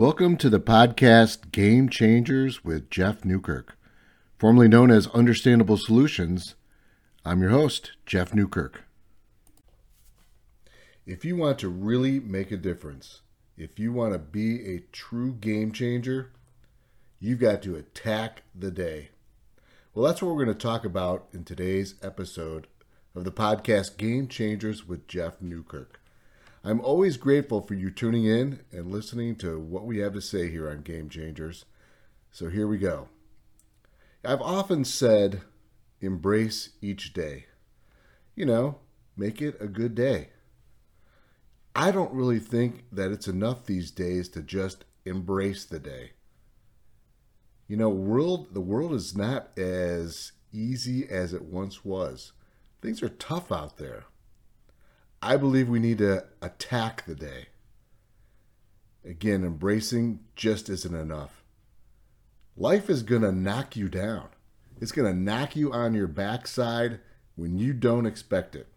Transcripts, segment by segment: Welcome to the podcast Game Changers with Jeff Newkirk, formerly known as Understandable Solutions. I'm your host, Jeff Newkirk. If you want to really make a difference, if you want to be a true game changer, you've got to attack the day. Well, that's what we're going to talk about in today's episode of the podcast Game Changers with Jeff Newkirk. I'm always grateful for you tuning in and listening to what we have to say here on Game Changers. So here we go. I've often said, embrace each day. You know, make it a good day. I don't really think that it's enough these days to just embrace the day. You know, the world is not as easy as it once was. Things are tough out there. I believe we need to attack the day. Again, embracing just isn't enough. Life is going to knock you down. It's going to knock you on your backside when you don't expect it.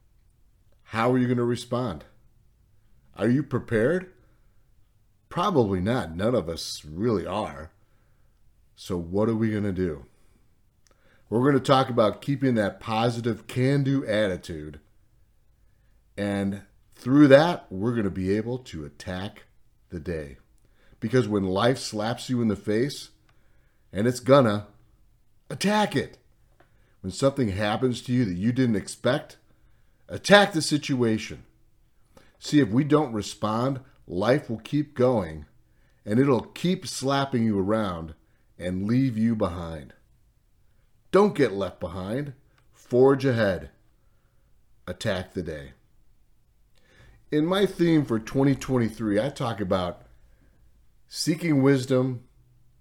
How are you going to respond? Are you prepared? Probably not. None of us really are. So what are we going to do? We're going to talk about keeping that positive can-do attitude. And through that, we're going to be able to attack the day. Because when life slaps you in the face, and it's gonna, attack it. When something happens to you that you didn't expect, attack the situation. See, if we don't respond, life will keep going, and it'll keep slapping you around and leave you behind. Don't get left behind. Forge ahead. Attack the day. In my theme for 2023, I talk about seeking wisdom,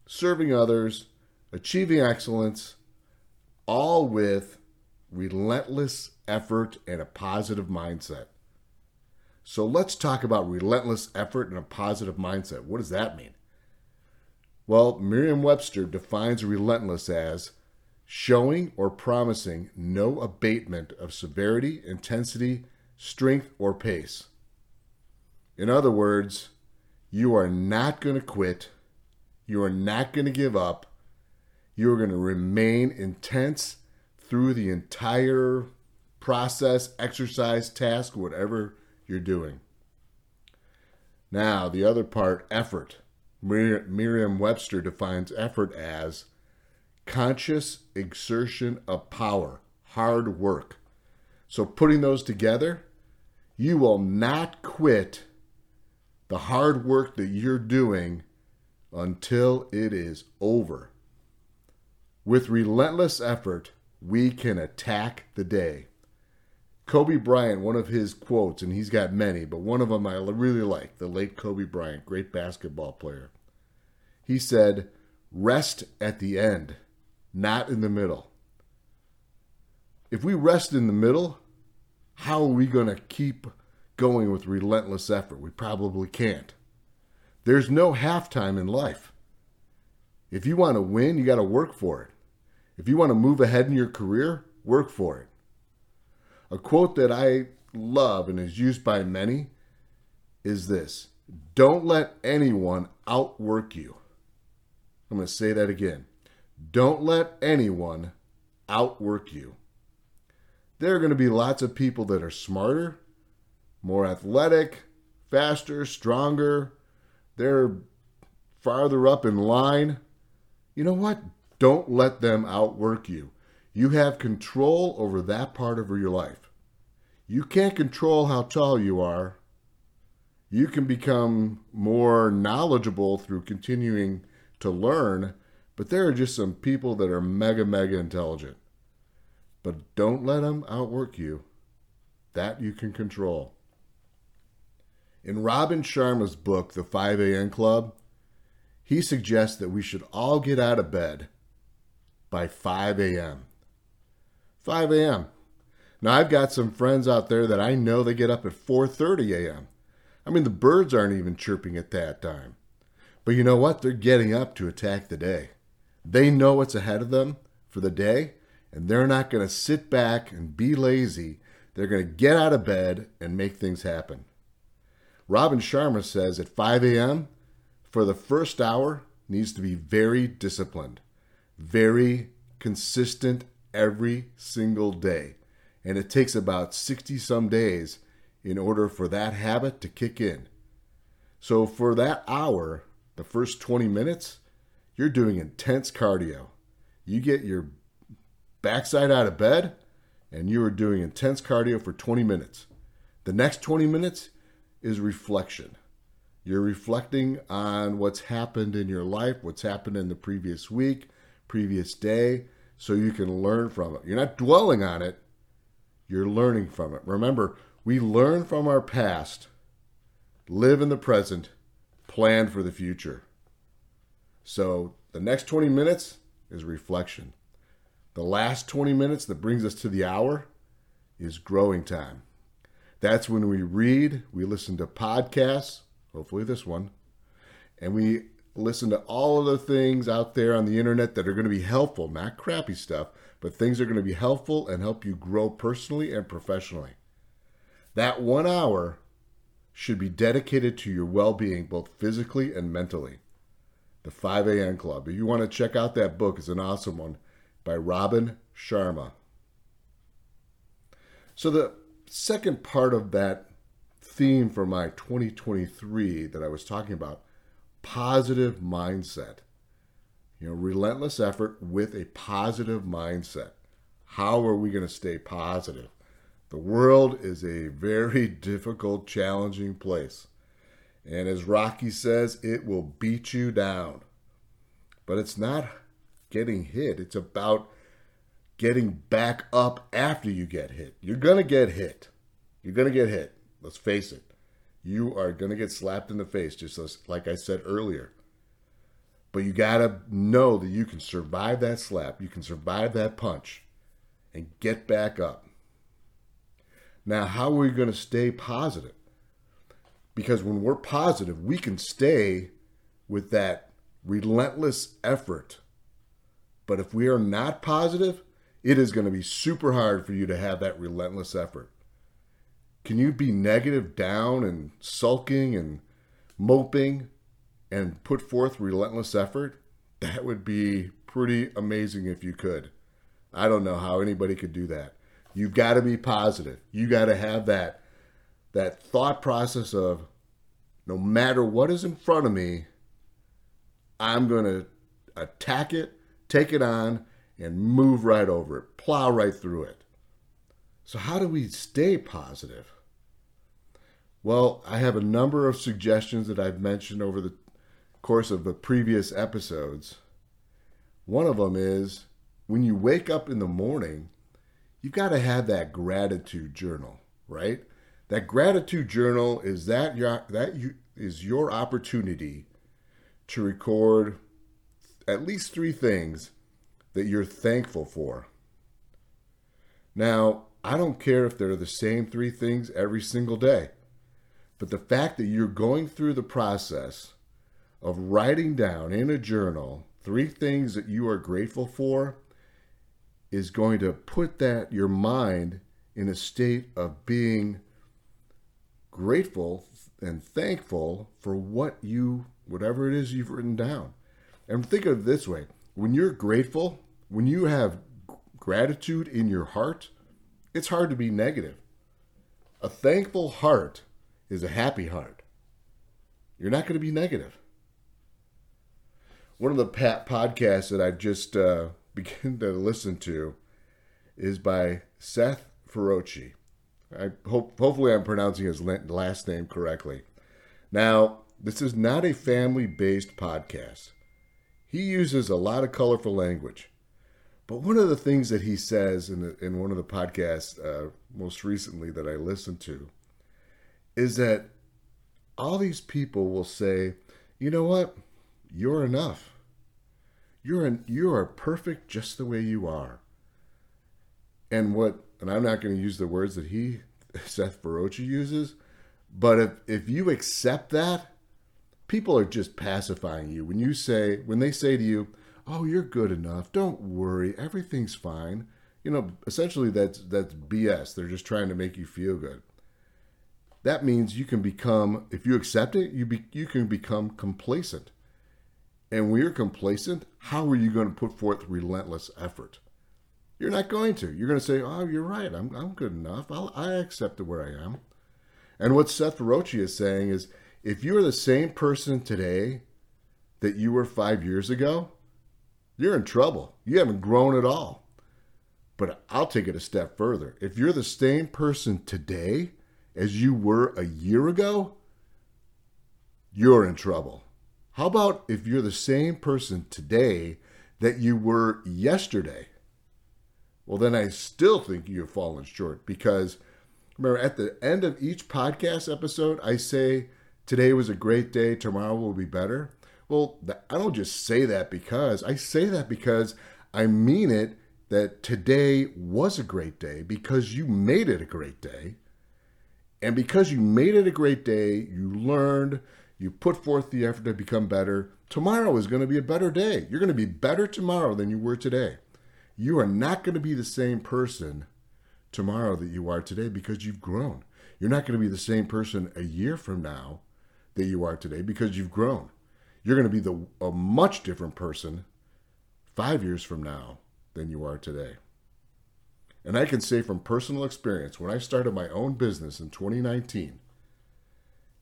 serving others, achieving excellence, all with relentless effort and a positive mindset. So let's talk about relentless effort and a positive mindset. What does that mean? Well, Merriam-Webster defines relentless as showing or promising no abatement of severity, intensity, strength, or pace. In other words, you are not going to quit. You are not going to give up. You are going to remain intense through the entire process, exercise, task, whatever you're doing. Now, the other part, effort. Merriam-Webster defines effort as conscious exertion of power, hard work. So putting those together, you will not quit the hard work that you're doing until it is over. With relentless effort, we can attack the day. Kobe Bryant, one of his quotes, and he's got many, but one of them I really like, the late Kobe Bryant, great basketball player. He said, "Rest at the end, not in the middle." If we rest in the middle, how are we going to keep going with relentless effort? We probably can't. There's no halftime in life. If you want to win, you got to work for it. If you want to move ahead in your career, work for it. A quote that I love and is used by many is this: don't let anyone outwork you. I'm going to say that again. Don't let anyone outwork you. There are going to be lots of people that are smarter, more athletic, faster, stronger. They're farther up in line. You know what? Don't let them outwork you. You have control over that part of your life. You can't control how tall you are. You can become more knowledgeable through continuing to learn, but there are just some people that are mega intelligent. But don't let them outwork you. That you can control. In Robin Sharma's book, The 5 A.M. Club, he suggests that we should all get out of bed by 5 a.m. 5 a.m. Now, I've got some friends out there that I know they get up at 4:30 a.m. I mean, the birds aren't even chirping at that time. But you know what? They're getting up to attack the day. They know what's ahead of them for the day, and they're not going to sit back and be lazy. They're going to get out of bed and make things happen. Robin Sharma says at 5 a.m., for the first hour needs to be very disciplined, very consistent every single day. And it takes about 60 some days in order for that habit to kick in. So for that hour, the first 20 minutes, you're doing intense cardio. You get your backside out of bed and you are doing intense cardio for 20 minutes. The next 20 minutes is reflection. You're reflecting on what's happened in your life, what's happened in the previous week, previous day, so you can learn from it. You're not dwelling on it. You're learning from it. Remember, we learn from our past, live in the present, plan for the future. So the next 20 minutes is reflection. The last 20 minutes that brings us to the hour is growing time. That's when we read, we listen to podcasts, hopefully this one, and we listen to all of the things out there on the internet that are going to be helpful, not crappy stuff, but things that are going to be helpful and help you grow personally and professionally. That 1 hour should be dedicated to your well-being, both physically and mentally. The 5 A.M. Club. If you want to check out that book, it's an awesome one by Robin Sharma. So the second part of that theme for my 2023 that I was talking about, positive mindset. You know, relentless effort with a positive mindset. How are we going to stay positive? The world is a very difficult, challenging place. And as Rocky says, it will beat you down. But it's not getting hit. It's about getting back up after you get hit. You're going to get hit. You're going to get hit. Let's face it. You are going to get slapped in the face, just like I said earlier. But you got to know that you can survive that slap. You can survive that punch and get back up. Now, how are we going to stay positive? Because when we're positive, we can stay with that relentless effort. But if we are not positive, it is going to be super hard for you to have that relentless effort. Can you be negative, down, and sulking, and moping, and put forth relentless effort? That would be pretty amazing if you could. I don't know how anybody could do that. You've got to be positive. You got to have that thought process of, no matter what is in front of me, I'm going to attack it, take it on, and move right over it, plow right through it. So how do we stay positive? Well, I have a number of suggestions that I've mentioned over the course of the previous episodes. One of them is, when you wake up in the morning, you've got to have that gratitude journal, right? That gratitude journal is your opportunity to record at least 3 things that you're thankful for. Now, I don't care if they're the same 3 things every single day, but the fact that you're going through the process of writing down in a journal 3 things that you are grateful for is going to put your mind in a state of being grateful and thankful for whatever it is you've written down. And think of it this way. When you're grateful, when you have gratitude in your heart, it's hard to be negative. A thankful heart is a happy heart. You're not going to be negative. One of the podcasts that I just begin to listen to is by Seth Feroce. Hopefully I'm pronouncing his last name correctly. Now, this is not a family-based podcast. He uses a lot of colorful language. But one of the things that he says in one of the podcasts most recently that I listened to is that all these people will say, you know what? You're enough. You are perfect just the way you are. And I'm not going to use the words that Seth Feroce uses, but if you accept that, people are just pacifying you. When they say to you, oh, you're good enough, don't worry, everything's fine. You know, essentially that's BS. They're just trying to make you feel good. That means you can become, if you accept it, you can become complacent. And when you're complacent, how are you going to put forth relentless effort? You're not going to. You're going to say, oh, you're right. I'm good enough. I accept it where I am. And what Seth Feroce is saying is, if you're the same person today that you were 5 years ago, you're in trouble. You haven't grown at all. But I'll take it a step further. If you're the same person today as you were a year ago, you're in trouble. How about if you're the same person today that you were yesterday? Well, then I still think you've fallen short, because remember, at the end of each podcast episode, I say, today was a great day, tomorrow will be better. Well, I don't just say that because. I say that because I mean it, that today was a great day because you made it a great day. And because you made it a great day, you learned, you put forth the effort to become better. Tomorrow is going to be a better day. You're going to be better tomorrow than you were today. You are not going to be the same person tomorrow that you are today because you've grown. You're not going to be the same person a year from now that you are today because you've grown. You're going to be a much different person 5 years from now than you are today. And I can say from personal experience, when I started my own business in 2019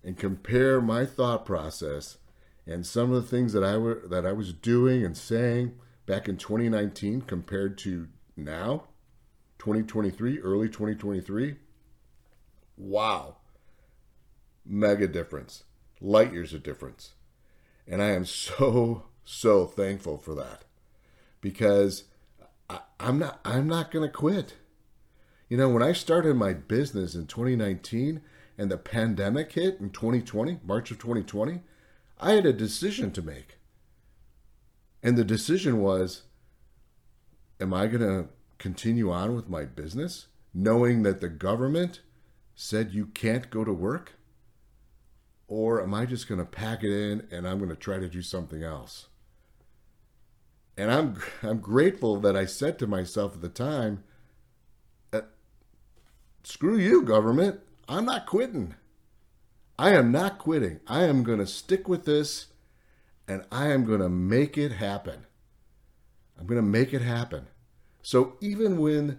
and compare my thought process and some of the things that I was doing and saying back in 2019 compared to now, 2023, early 2023, wow, mega difference, light years of difference. And I am so, so thankful for that, because I'm not going to quit. You know, when I started my business in 2019 and the pandemic hit in 2020, March of 2020, I had a decision to make. And the decision was, am I going to continue on with my business knowing that the government said you can't go to work? Or am I just going to pack it in and I'm going to try to do something else? And I'm grateful that I said to myself at the time, screw you, government. I'm not quitting. I am not quitting. I am going to stick with this, and I am going to make it happen. I'm going to make it happen. So even when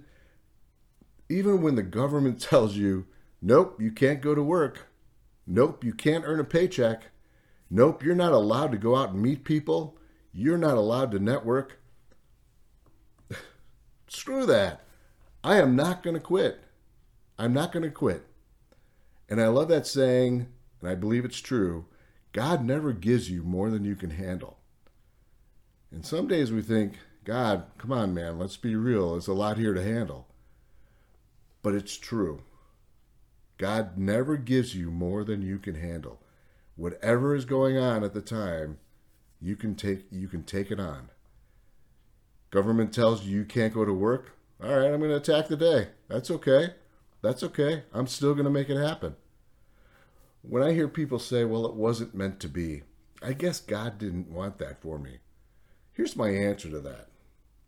the government tells you, nope, you can't go to work. Nope, you can't earn a paycheck. Nope, you're not allowed to go out and meet people. You're not allowed to network. Screw that. I am not going to quit. I'm not going to quit. And I love that saying, and I believe it's true. God never gives you more than you can handle. And some days we think, God, come on, man, let's be real. There's a lot here to handle. But it's true. God never gives you more than you can handle. Whatever is going on at the time, you can take it on. Government tells you you can't go to work. All right, I'm going to attack the day. That's okay. I'm still going to make it happen. When I hear people say, well, it wasn't meant to be, I guess God didn't want that for me. Here's my answer to that.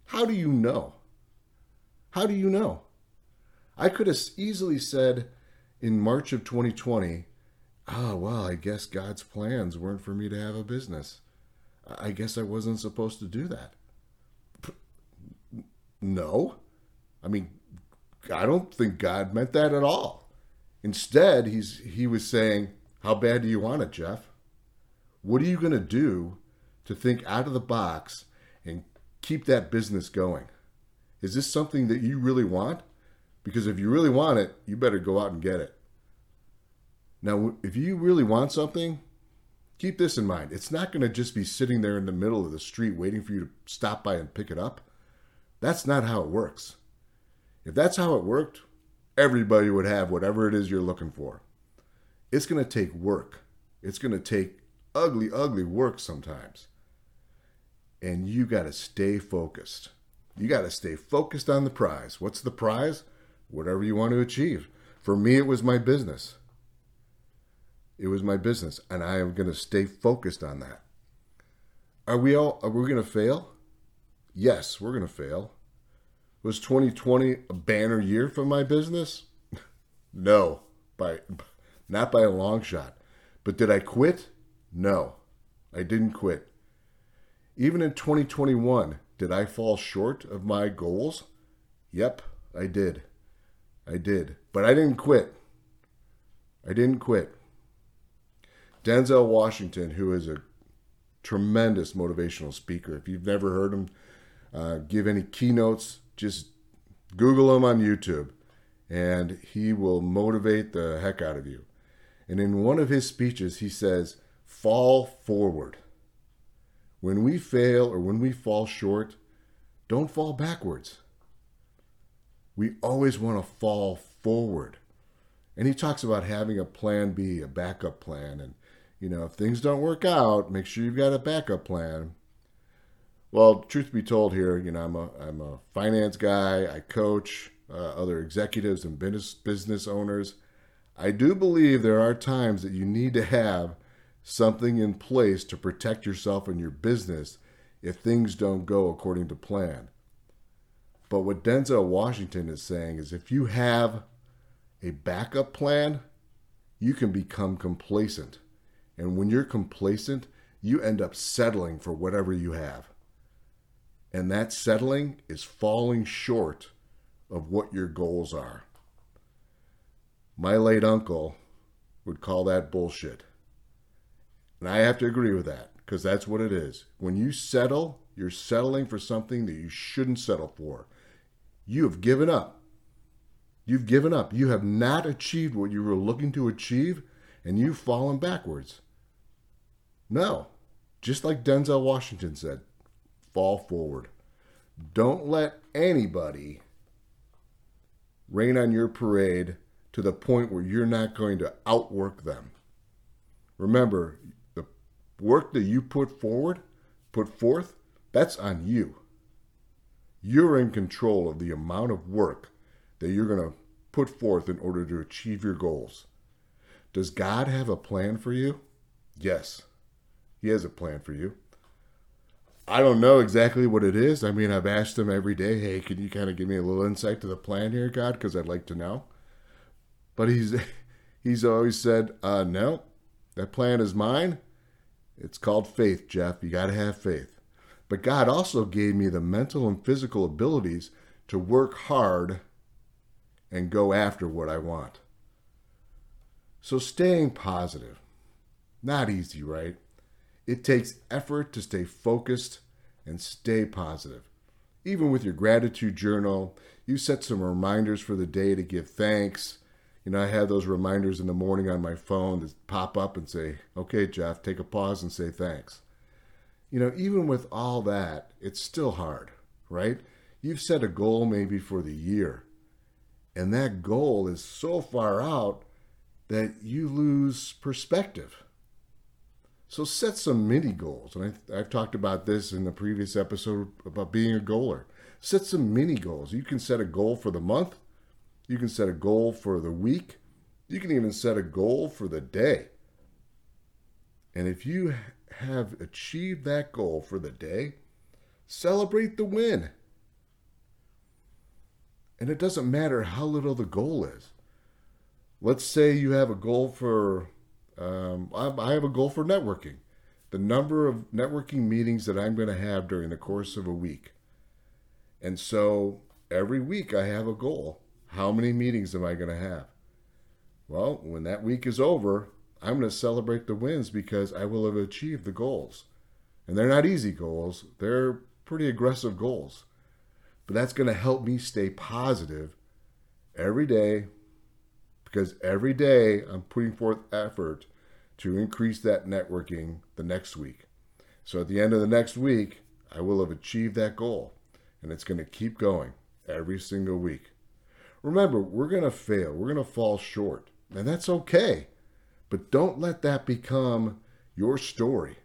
How do you know? How do you know? I could have easily said in March of 2020, oh, well, I guess God's plans weren't for me to have a business. I guess I wasn't supposed to do that. No. I mean, I don't think God meant that at all. Instead, he was saying, how bad do you want it, Jeff? What are you going to do to think out of the box and keep that business going? Is this something that you really want? Because if you really want it, you better go out and get it. Now, if you really want something, keep this in mind. It's not going to just be sitting there in the middle of the street waiting for you to stop by and pick it up. That's not how it works. If that's how it worked, everybody would have whatever it is you're looking for. It's going to take work. It's going to take ugly, ugly work sometimes. And you got to stay focused. You got to stay focused on the prize. What's the prize? Whatever you want to achieve. For me, it was my business. It was my business, and I am going to stay focused on that. Are we going to fail? Yes, we're going to fail. Was 2020 a banner year for my business? No, by Not by a long shot. But did I quit? No, I didn't quit. Even in 2021, did I fall short of my goals? Yep, I did. I did. But I didn't quit. I didn't quit. Denzel Washington, who is a tremendous motivational speaker. If you've never heard him give any keynotes, just Google him on YouTube, and he will motivate the heck out of you. And in one of his speeches, he says, fall forward. When we fail or when we fall short, don't fall backwards. We always want to fall forward. And he talks about having a plan B, a backup plan. And, you know, if things don't work out, make sure you've got a backup plan. Well, truth be told here, you know, I'm a finance guy. I coach other executives and business owners. I do believe there are times that you need to have something in place to protect yourself and your business if things don't go according to plan. But what Denzel Washington is saying is if you have a backup plan, you can become complacent. And when you're complacent, you end up settling for whatever you have. And that settling is falling short of what your goals are. My late uncle would call that bullshit. And I have to agree with that, because that's what it is. When you settle, you're settling for something that you shouldn't settle for. You have given up. You've given up. You have not achieved what you were looking to achieve, and you've fallen backwards. No. Just like Denzel Washington said, fall forward. Don't let anybody rain on your parade to the point where you're not going to outwork them. Remember, the work that you put forth, that's on you. You're in control of the amount of work that you're going to put forth in order to achieve your goals. Does God have a plan for you? Yes, He has a plan for you. I don't know exactly what it is. I mean, I've asked Him every day, hey, can you kind of give me a little insight to the plan here, God? Because I'd like to know. But he's always said, no, that plan is mine. It's called faith, Jeff. You got to have faith. But God also gave me the mental and physical abilities to work hard and go after what I want. So staying positive, not easy, right? It takes effort to stay focused and stay positive. Even with your gratitude journal, you set some reminders for the day to give thanks. You know, I have those reminders in the morning on my phone that pop up and say, okay, Jeff, take a pause and say thanks. You know, even with all that, it's still hard, right? You've set a goal maybe for the year. And that goal is so far out that you lose perspective. So set some mini goals. And I've talked about this in the previous episode about being a goaler. Set some mini goals. You can set a goal for the month. You can set a goal for the week. You can even set a goal for the day. And if you have achieved that goal for the day, celebrate the win. And it doesn't matter how little the goal is. Let's say you have a goal for, I have a goal for networking. The number of networking meetings that I'm going to have during the course of a week. And so every week I have a goal. How many meetings am I going to have? Well, when that week is over, I'm going to celebrate the wins because I will have achieved the goals. And they're not easy goals. They're pretty aggressive goals. But that's going to help me stay positive every day because every day I'm putting forth effort to increase that networking the next week. So at the end of the next week, I will have achieved that goal. And it's going to keep going every single week. Remember, we're going to fail. We're going to fall short. And that's okay. But don't let that become your story.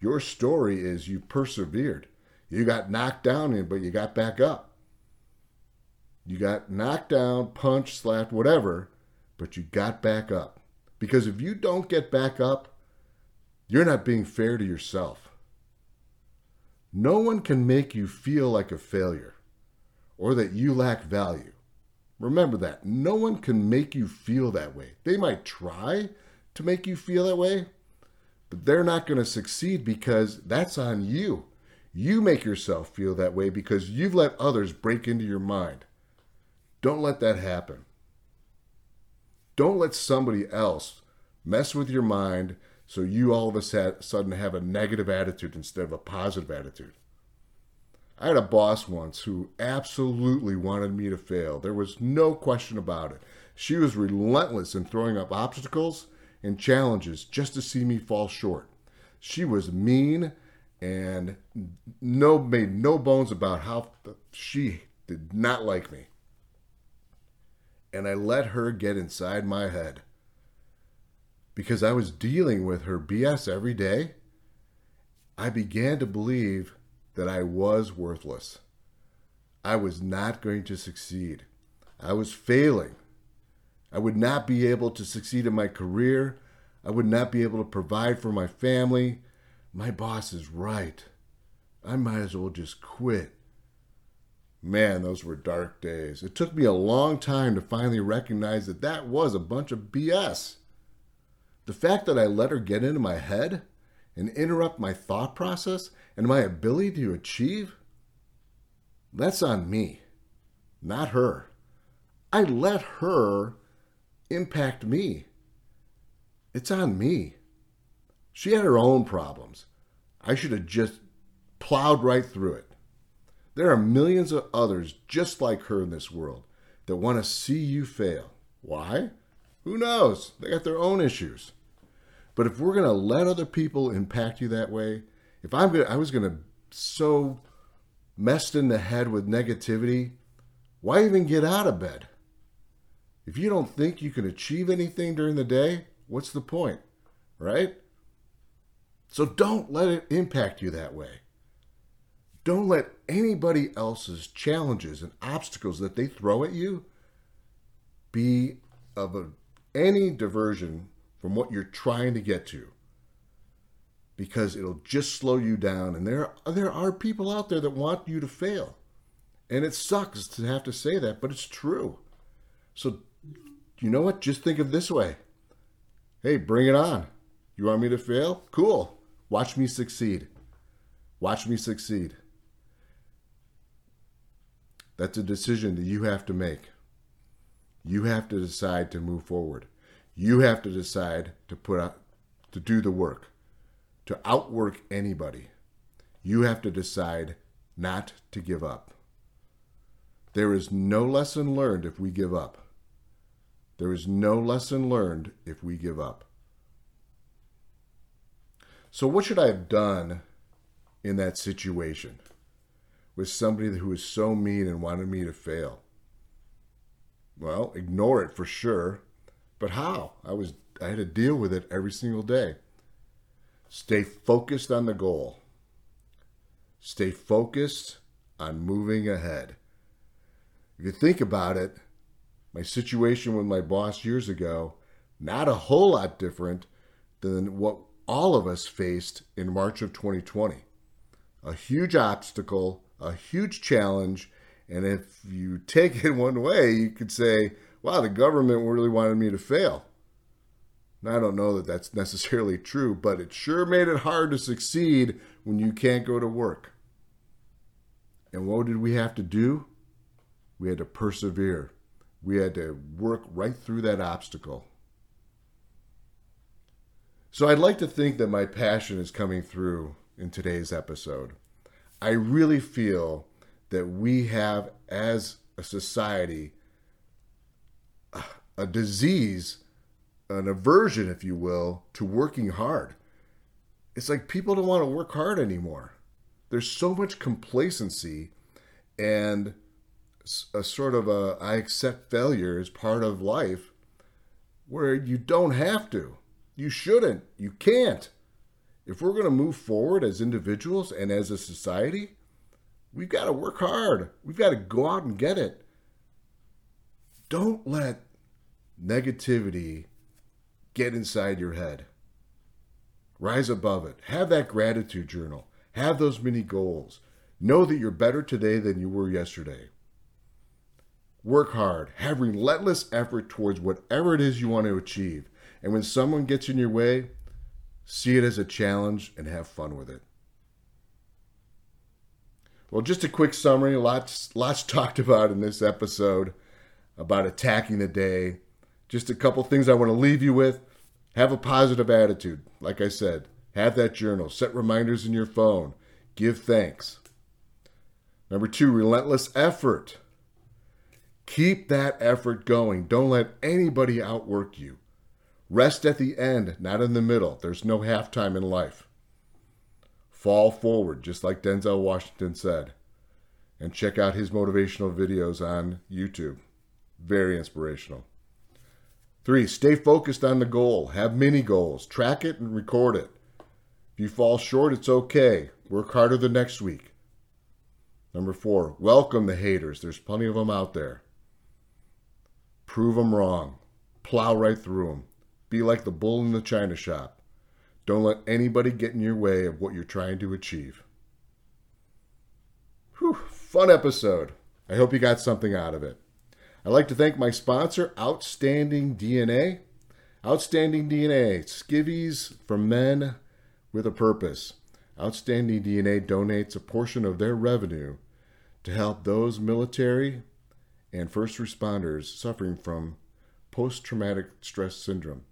Your story is you persevered. You got knocked down, but you got back up. You got knocked down, punched, slapped, whatever, but you got back up. Because if you don't get back up, you're not being fair to yourself. No one can make you feel like a failure or that you lack value. Remember that. No one can make you feel that way. They might try to make you feel that way, but they're not going to succeed because that's on you. You make yourself feel that way because you've let others break into your mind. Don't let that happen. Don't let somebody else mess with your mind so you all of a sudden have a negative attitude instead of a positive attitude. I had a boss once who absolutely wanted me to fail. There was no question about it. She was relentless in throwing up obstacles and challenges just to see me fall short. She was mean and made no bones about how she did not like me. And I let her get inside my head because I was dealing with her BS every day. I began to believe that I was worthless. I was not going to succeed. I was failing. I would not be able to succeed in my career. I would not be able to provide for my family. My boss is right. I might as well just quit. Man, those were dark days. It took me a long time to finally recognize that that was a bunch of BS. The fact that I let her get into my head and interrupt my thought process and my ability to achieve, that's on me, not her. I let her impact me. It's on me. She had her own problems. I should have just plowed right through it. There are millions of others just like her in this world that want to see you fail. Why? Who knows? They got their own issues. But if we're going to let other people impact you that way, if I was going to so messed in the head with negativity, why even get out of bed? If you don't think you can achieve anything during the day, what's the point, right? So don't let it impact you that way. Don't let anybody else's challenges and obstacles that they throw at you be of any diversion from what you're trying to get to, because it'll just slow you down. And there are people out there that want you to fail, and it sucks to have to say that, but it's true. So you know what? Just think of this way. Hey, bring it on. You want me to fail? Cool. Watch me succeed. Watch me succeed. That's a decision that you have to make. You have to decide to move forward. You have to decide to do the work, to outwork anybody. You have to decide not to give up. There is no lesson learned if we give up. There is no lesson learned if we give up. So what should I have done in that situation with somebody who was so mean and wanted me to fail? Well, ignore it for sure. But how? I had to deal with it every single day. Stay focused on the goal. Stay focused on moving ahead. If you think about it, my situation with my boss years ago, not a whole lot different than what all of us faced in March of 2020. A huge obstacle, a huge challenge, and if you take it one way, you could say, wow, the government really wanted me to fail. And I don't know that that's necessarily true, but it sure made it hard to succeed when you can't go to work. And what did we have to do? We had to persevere. We had to work right through that obstacle. So I'd like to think that my passion is coming through in today's episode. I really feel that we have, as a society, a disease, an aversion, if you will, to working hard. It's like people don't want to work hard anymore. There's so much complacency and a sort of I accept failure as part of life, where you don't have to. You shouldn't. You can't. If we're going to move forward as individuals and as a society, we've got to work hard. We've got to go out and get it. Don't let negativity get inside your head. Rise above it. Have that gratitude journal. Have those mini goals. Know that you're better today than you were yesterday. work hard, have relentless effort towards whatever it is you want to achieve. And when someone gets in your way, see it as a challenge and have fun with it. Well, just a quick summary. Lots talked about in this episode about attacking the day. Just a couple things I want to leave you with. Have a positive attitude. Like I said, have that journal. Set reminders in your phone. Give thanks. Number 2, relentless effort. Keep that effort going. Don't let anybody outwork you. Rest at the end, not in the middle. There's no halftime in life. Fall forward, just like Denzel Washington said. And check out his motivational videos on YouTube. Very inspirational. 3, stay focused on the goal. Have mini goals. Track it and record it. If you fall short, it's okay. Work harder the next week. Number 4, welcome the haters. There's plenty of them out there. Prove them wrong. Plow right through them. Be like the bull in the china shop. Don't let anybody get in your way of what you're trying to achieve. Whew, fun episode. I hope you got something out of it. I'd like to thank my sponsor, Outstanding DNA. Outstanding DNA, skivvies for men with a purpose. Outstanding DNA donates a portion of their revenue to help those military and first responders suffering from post-traumatic stress syndrome.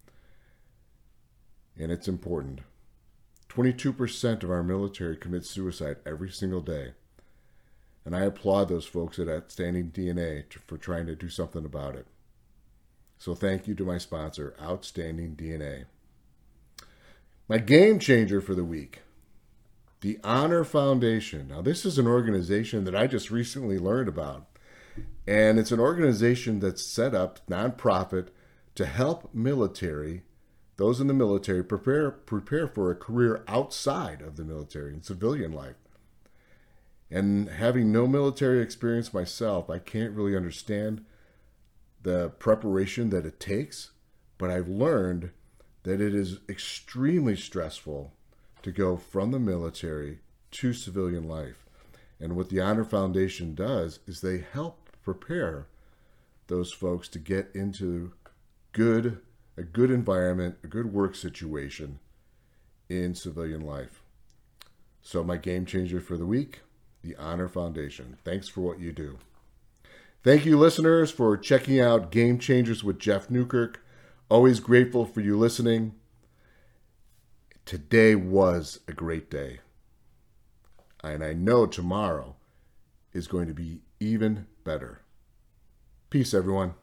And it's important. 22% of our military commit suicide every single day. And I applaud those folks at Outstanding DNA for trying to do something about it. So thank you to my sponsor, Outstanding DNA. My game changer for the week, The Honor Foundation. Now, this is an organization that I just recently learned about. And it's an organization that's set up, nonprofit, to help military, those in the military, prepare for a career outside of the military and civilian life. And having no military experience myself, I can't really understand the preparation that it takes, but I've learned that it is extremely stressful to go from the military to civilian life. And what the Honor Foundation does is they help prepare those folks to get into a good environment, a good work situation in civilian life. So my game changer for the week, The Honor Foundation. Thanks for what you do. Thank you, listeners, for checking out Game Changers with Jeff Newkirk. Always grateful for you listening. Today was a great day. And I know tomorrow is going to be even better. Peace, everyone.